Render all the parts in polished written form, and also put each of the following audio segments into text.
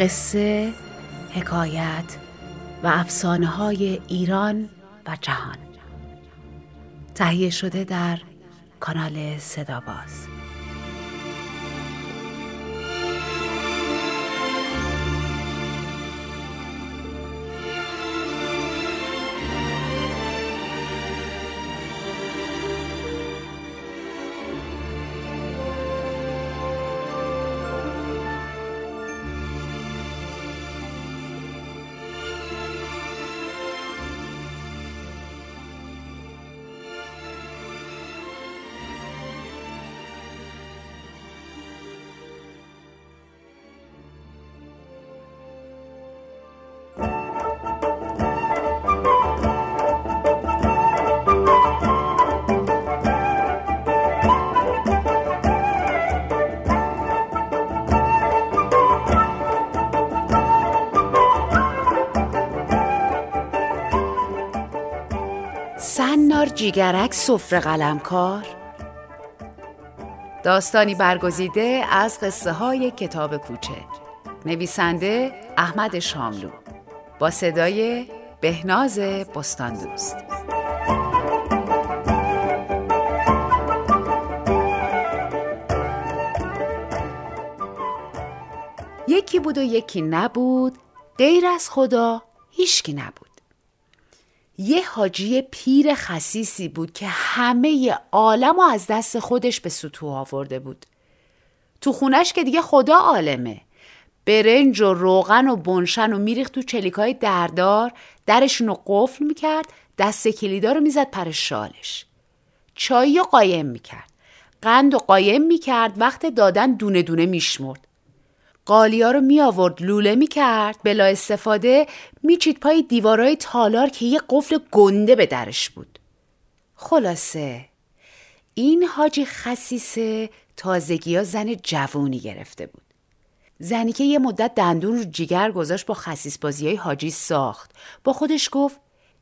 قصه، حکایت و افسانه‌های ایران و جهان. تهیه شده در کانال صداباز. صنار جیگرک سفره قلمکار، داستانی برگزیده از قصه های کتاب کوچه، نویسنده احمد شاملو، با صدای بهناز بستاندوست. یکی بود و یکی نبود، غیر از خدا هیچکی نبود. یه حاجی پیر خسیسی بود که همه عالم رو از دست خودش به ستوه آورده بود. تو خونش که دیگه خدا عالمه. برنج و روغن و بنشن و میریخت تو چلیکای دردار، درشون رو قفل میکرد، دست کلیدا رو میزد پر شالش. چای رو قایم میکرد، قند و قایم میکرد، وقت دادن دونه دونه میشمرد. قالیا رو می آورد لوله می کرد، بلا استفاده می چید پای دیوارای تالار که یه قفل گنده به درش بود. خلاصه این حاجی خسیسه تازگی ها زن جوونی گرفته بود. زنی که یه مدت دندون رو جیگر گذاشت با خسیس بازی های حاجی ساخت. با خودش گفت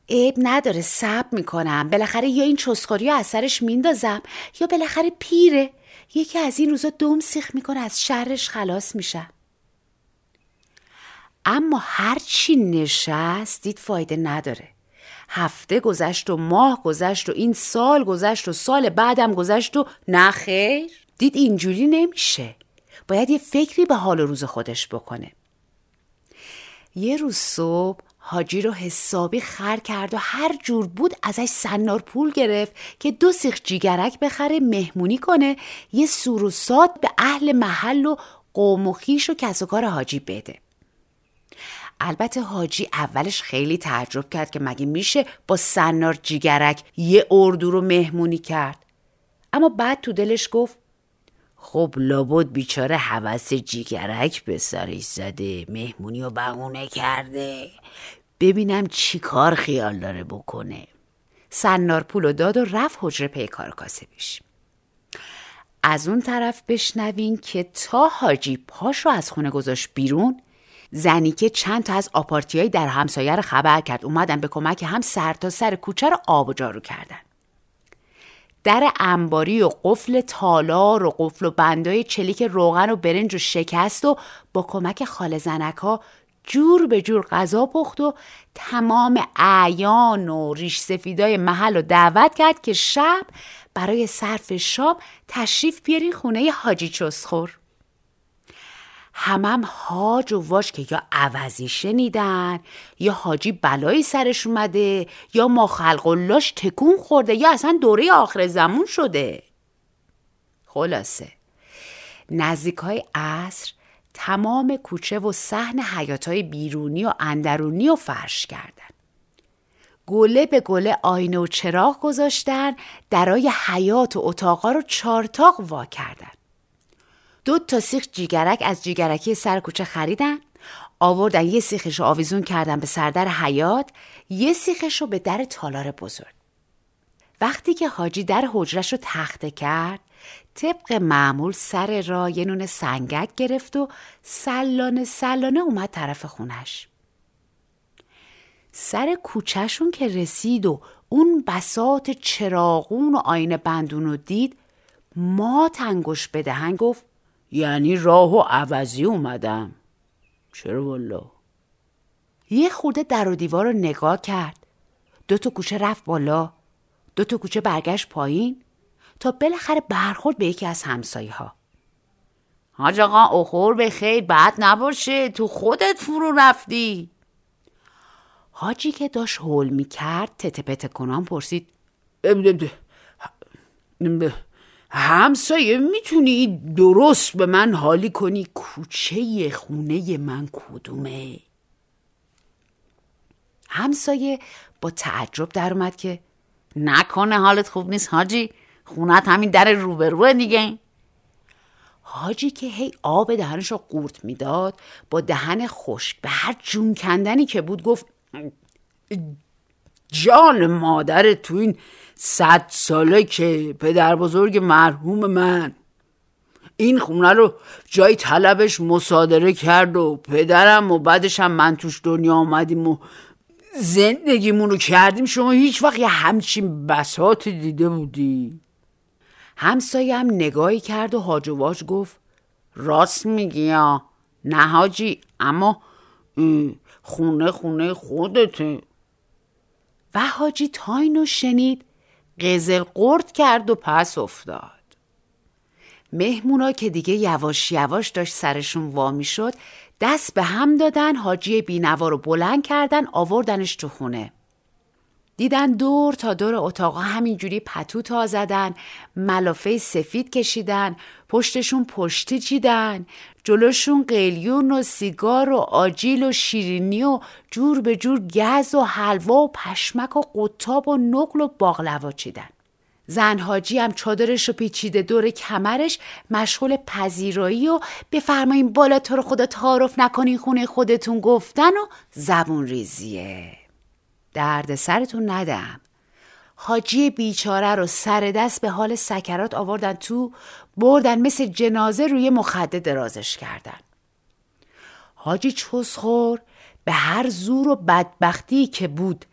عیب نداره، صبر می کنم، بالاخره یا این چسخوری اثرش میندازم یا بالاخره پیره، یکی از این روزا دم سیخ میکنه از شرش خلاص میشه. اما هرچی نشست دید فایده نداره. هفته گذشت و ماه گذشت و این سال گذشت و سال بعدم گذشت و نه خیر، دید اینجوری نمیشه، باید یه فکری به حال روز خودش بکنه. یه روز صبح حاجی رو حسابی خر کرد و هر جور بود ازش صنار پول گرفت که 2 سیخ جیگرک بخره، مهمونی کنه، یه سور و سات به اهل محل و قوم و خیش و کس و کار حاجی بده. البته حاجی اولش خیلی تعجب کرد که مگه میشه با صنار جیگرک یه اردو رو مهمونی کرد. اما بعد تو دلش گفت خب لابد بیچاره هوس جیگرک به سرش زده، مهمونی رو بهونه کرده، ببینم چی کار خیال داره بکنه. صنار پولو داد و رفت حجره پیکار کاسبیش. از اون طرف بشنوین که تا حاجی پاشو از خونه گذاشت بیرون، زنی که چند تا از آپارتیای در همسایه رو خبر کرد، اومدن به کمک هم سر تا سر کوچه رو آب و جارو کردن. در انباری و قفل تالار و قفل و بندای چلیک روغن و برنج و شکست و با کمک خاله زنک ها جور به جور غذا پخت و تمام اعیان و ریش سفیدای محل رو دعوت کرد که شب برای صرف شام تشریف بیارین خونه حاجی چسخور. همم حاج و واش که یا عوضی شنیدن، یا حاجی بلایی سرش اومده، یا ما خلق اللهش تکون خورده، یا اصلا دوره آخر زمان شده. خلاصه نزدیک های عصر تمام کوچه و صحن حیاطای بیرونی و اندرونی رو فرش کردن. گله به گله آینه و چراغ گذاشتن، درای حیاط و اتاقا رو 4 تاق وا کردن. 2 تا سیخ جیگرک از جیگرکی سر کوچه خریدن، آوردن یه سیخش رو آویزون کردن به سردر حیاط، یه سیخش رو به در تالار بزرگ. وقتی که حاجی در حجرش رو تخته کرد، طبق معمول سر را یه نون سنگک گرفت و سلانه سلانه اومد طرف خونش. سر کوچهشون که رسید و اون بساط چراغون و آینه بندون رو دید، ما تنگش بدهن گفت یعنی راهو عوضی اومدم. چرا والا؟ یه خورده در و دیوار رو نگاه کرد. دو تا کوچه رفت بالا، دو تا کوچه برگشت پایین تا بالاخره برخورد به یکی از همسایه‌ها. حاج آقا اخور به خیر، بد نباشه تو خودت فرو رفتی. حاجی که داشت هول میکرد تته پته کنان پرسید همسایه میتونی درست به من حالی کنی کوچه خونه من کدومه؟ همسایه با تعجب در اومد که نکنه حالت خوب نیست حاجی، خونت همین در روبروه دیگه. حاجی که هی آب دهنش رو قورت میداد با دهن خشک به هر جون کندنی که بود گفت جان مادر تو این 100 ساله که پدر بزرگ مرحوم من این خونه رو جای طلبش مصادره کرد و پدرم و بعدش هم من توش دنیا آمدیم و زندگیمون رو کردیم، شما هیچ وقت یه همچین بساطی دیده بودی؟ همسایه هم نگاهی کرد و هاج و واج گفت راست میگی یا نه حاجی، اما خونه خودته. و حاجی تا اینو شنید قزل قرد کرد و پس افتاد. مهمونا که دیگه یواش یواش داشت سرشون وامی شد دست به هم دادن، حاجی بینوا رو بلند کردن آوردنش تو خونه. دیدن دور تا دور اتاقا همینجوری پتو تا زدن، ملافه سفید کشیدن، پشتشون پشتی چیدن، جلوشون قلیون و سیگار و آجیل و شیرینی و جور به جور گز و حلوا و پشمک و قطاب و نقل و باقلوا چیدن. زن حاجی هم چادرش رو پیچیده دور کمرش مشغول پذیرایی و بفرمایین بالا تو رو خدا تعارف نکنین خونه خودتون گفتن و زبون ریزیه. درد سرتون ندم. حاجی بیچاره رو سر دست به حال سکرات آوردن تو، بردن مثل جنازه روی مخده درازش کردن. حاجی چسخور به هر زور و بدبختی که بود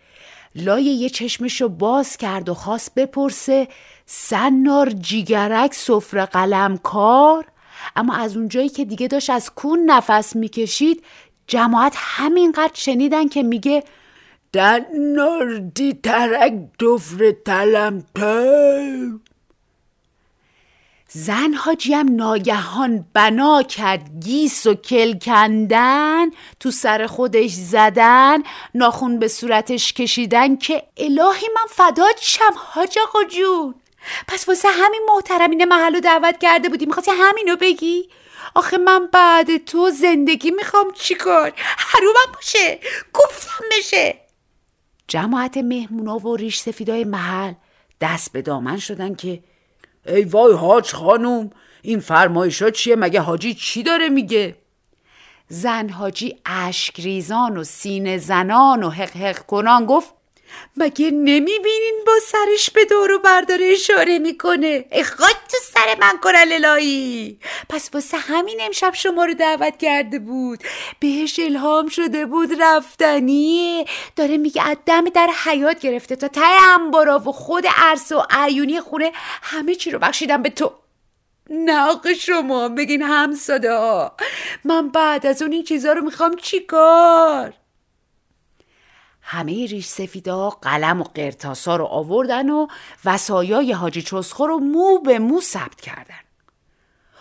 لایه یه چشمشو باز کرد و خواست بپرسه صنار جیگرک سفره قلمکار، اما از اونجایی که دیگه داشت از کون نفس میکشید جماعت همینقدر شنیدن که میگه دنار دی ترک دفر تلمتر. زن حاجیم ناگهان بنا کرد گیس و کل کندن، تو سر خودش زدن، ناخون به صورتش کشیدن که الهی من فدات شم حاج آقا جون. پس واسه همین محترمین محل رو دعوت کرده بودی، میخواستی همینو بگی؟ آخه من بعد تو زندگی میخوام چیکار؟ حرومم باشه، گفتم بشه. جماعت مهمونا و ریش سفیدای محل دست به دامن شدن که ای وای حاج خانوم، این فرمایشا چیه؟ مگه حاجی چی داره میگه؟ زن حاجی اشک ریزان و سینه زنان و حق حق کنان گفت مگه نمیبینین با سرش به دورو برداره اشاره میکنه؟ ای خاک تو سر من کنه الهی. پس واسه همین امشب شما رو دعوت کرده بود، بهش الهام شده بود رفتنیه، داره میگه از دم در حیات گرفته تا ته انبارا و خود عرصه و عیونی خونه همه چی رو بخشیدم به تو. نه آقا شما بگین همساده، من بعد از اون این چیزا رو میخوام چیکار؟ همه ریش سفیدا قلم و قرطاسا رو آوردن و وصایای حاجی چسخو رو مو به مو ثبت کردن.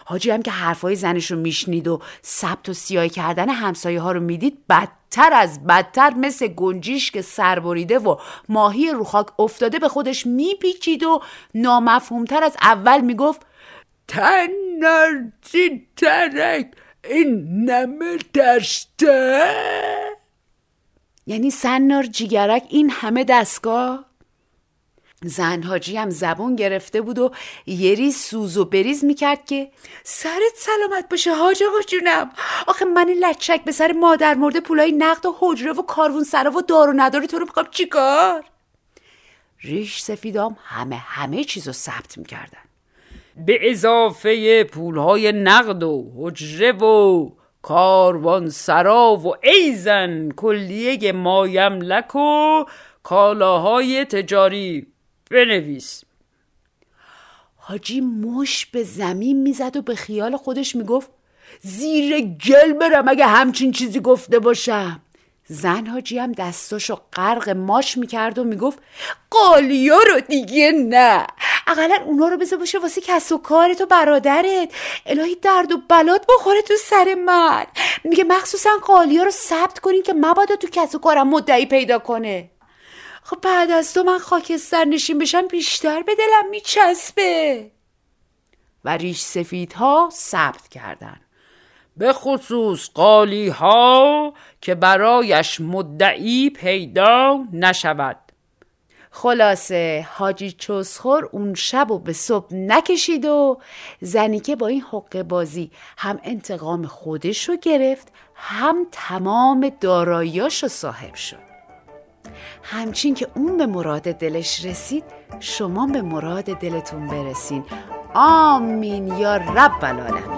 حاجی هم که حرفای زنش رو میشنید و ثبت و سیاه کردن همسایه ها رو میدید بدتر از بدتر مثل گنجیش که سر بریده و ماهی رو خاک افتاده به خودش میپیچید و نامفهومتر از اول میگفت تنرچی ترک این نمه تشته، یعنی صنار جیگرک این همه دستگاه. زن حاجی هم زبون گرفته بود و یری سوز و بریز میکرد که سرت سلامت باشه حاج آقا جونم، آخه من این لچک به سر مادر مرده پولای نقد و حجره و کاروون سرا و دار و نداره تو رو میخوام چیکار؟ ریش سفیدام همه چیزو ثبت میکردن به اضافه پولهای نقد و حجره و کاروان سرا و ایزن کلیه مایملک و کالاهای تجاری بنویس. حاجی مش به زمین میزد و به خیال خودش میگفت زیر گل برم اگه همچین چیزی گفته باشم. زن حاجی هم دستاشو غرق ماش میکرد و میگفت قالیا رو دیگه نه، اقلا اونا رو بذار باشه واسه کس و کارت و برادرت، الهی درد و بلات بخوره تو سر من. میگه مخصوصا قالیا رو ثبت کنین که مبادا تو کس و کارم مدعی پیدا کنه. خب بعد از تو من خاکستر نشین بشم بیشتر به دلم میچسبه. و ریش سفیدها ثبت کردن، به خصوص قالی ها که برایش مدعی پیدا نشود. خلاصه حاجی چوزخور اون شب و به صبح نکشید و زنی که با این حقه بازی هم انتقام خودش رو گرفت، هم تمام داراییاش رو صاحب شد. همچین که اون به مراد دلش رسید، شما به مراد دلتون برسین. آمین یا رب العالمین.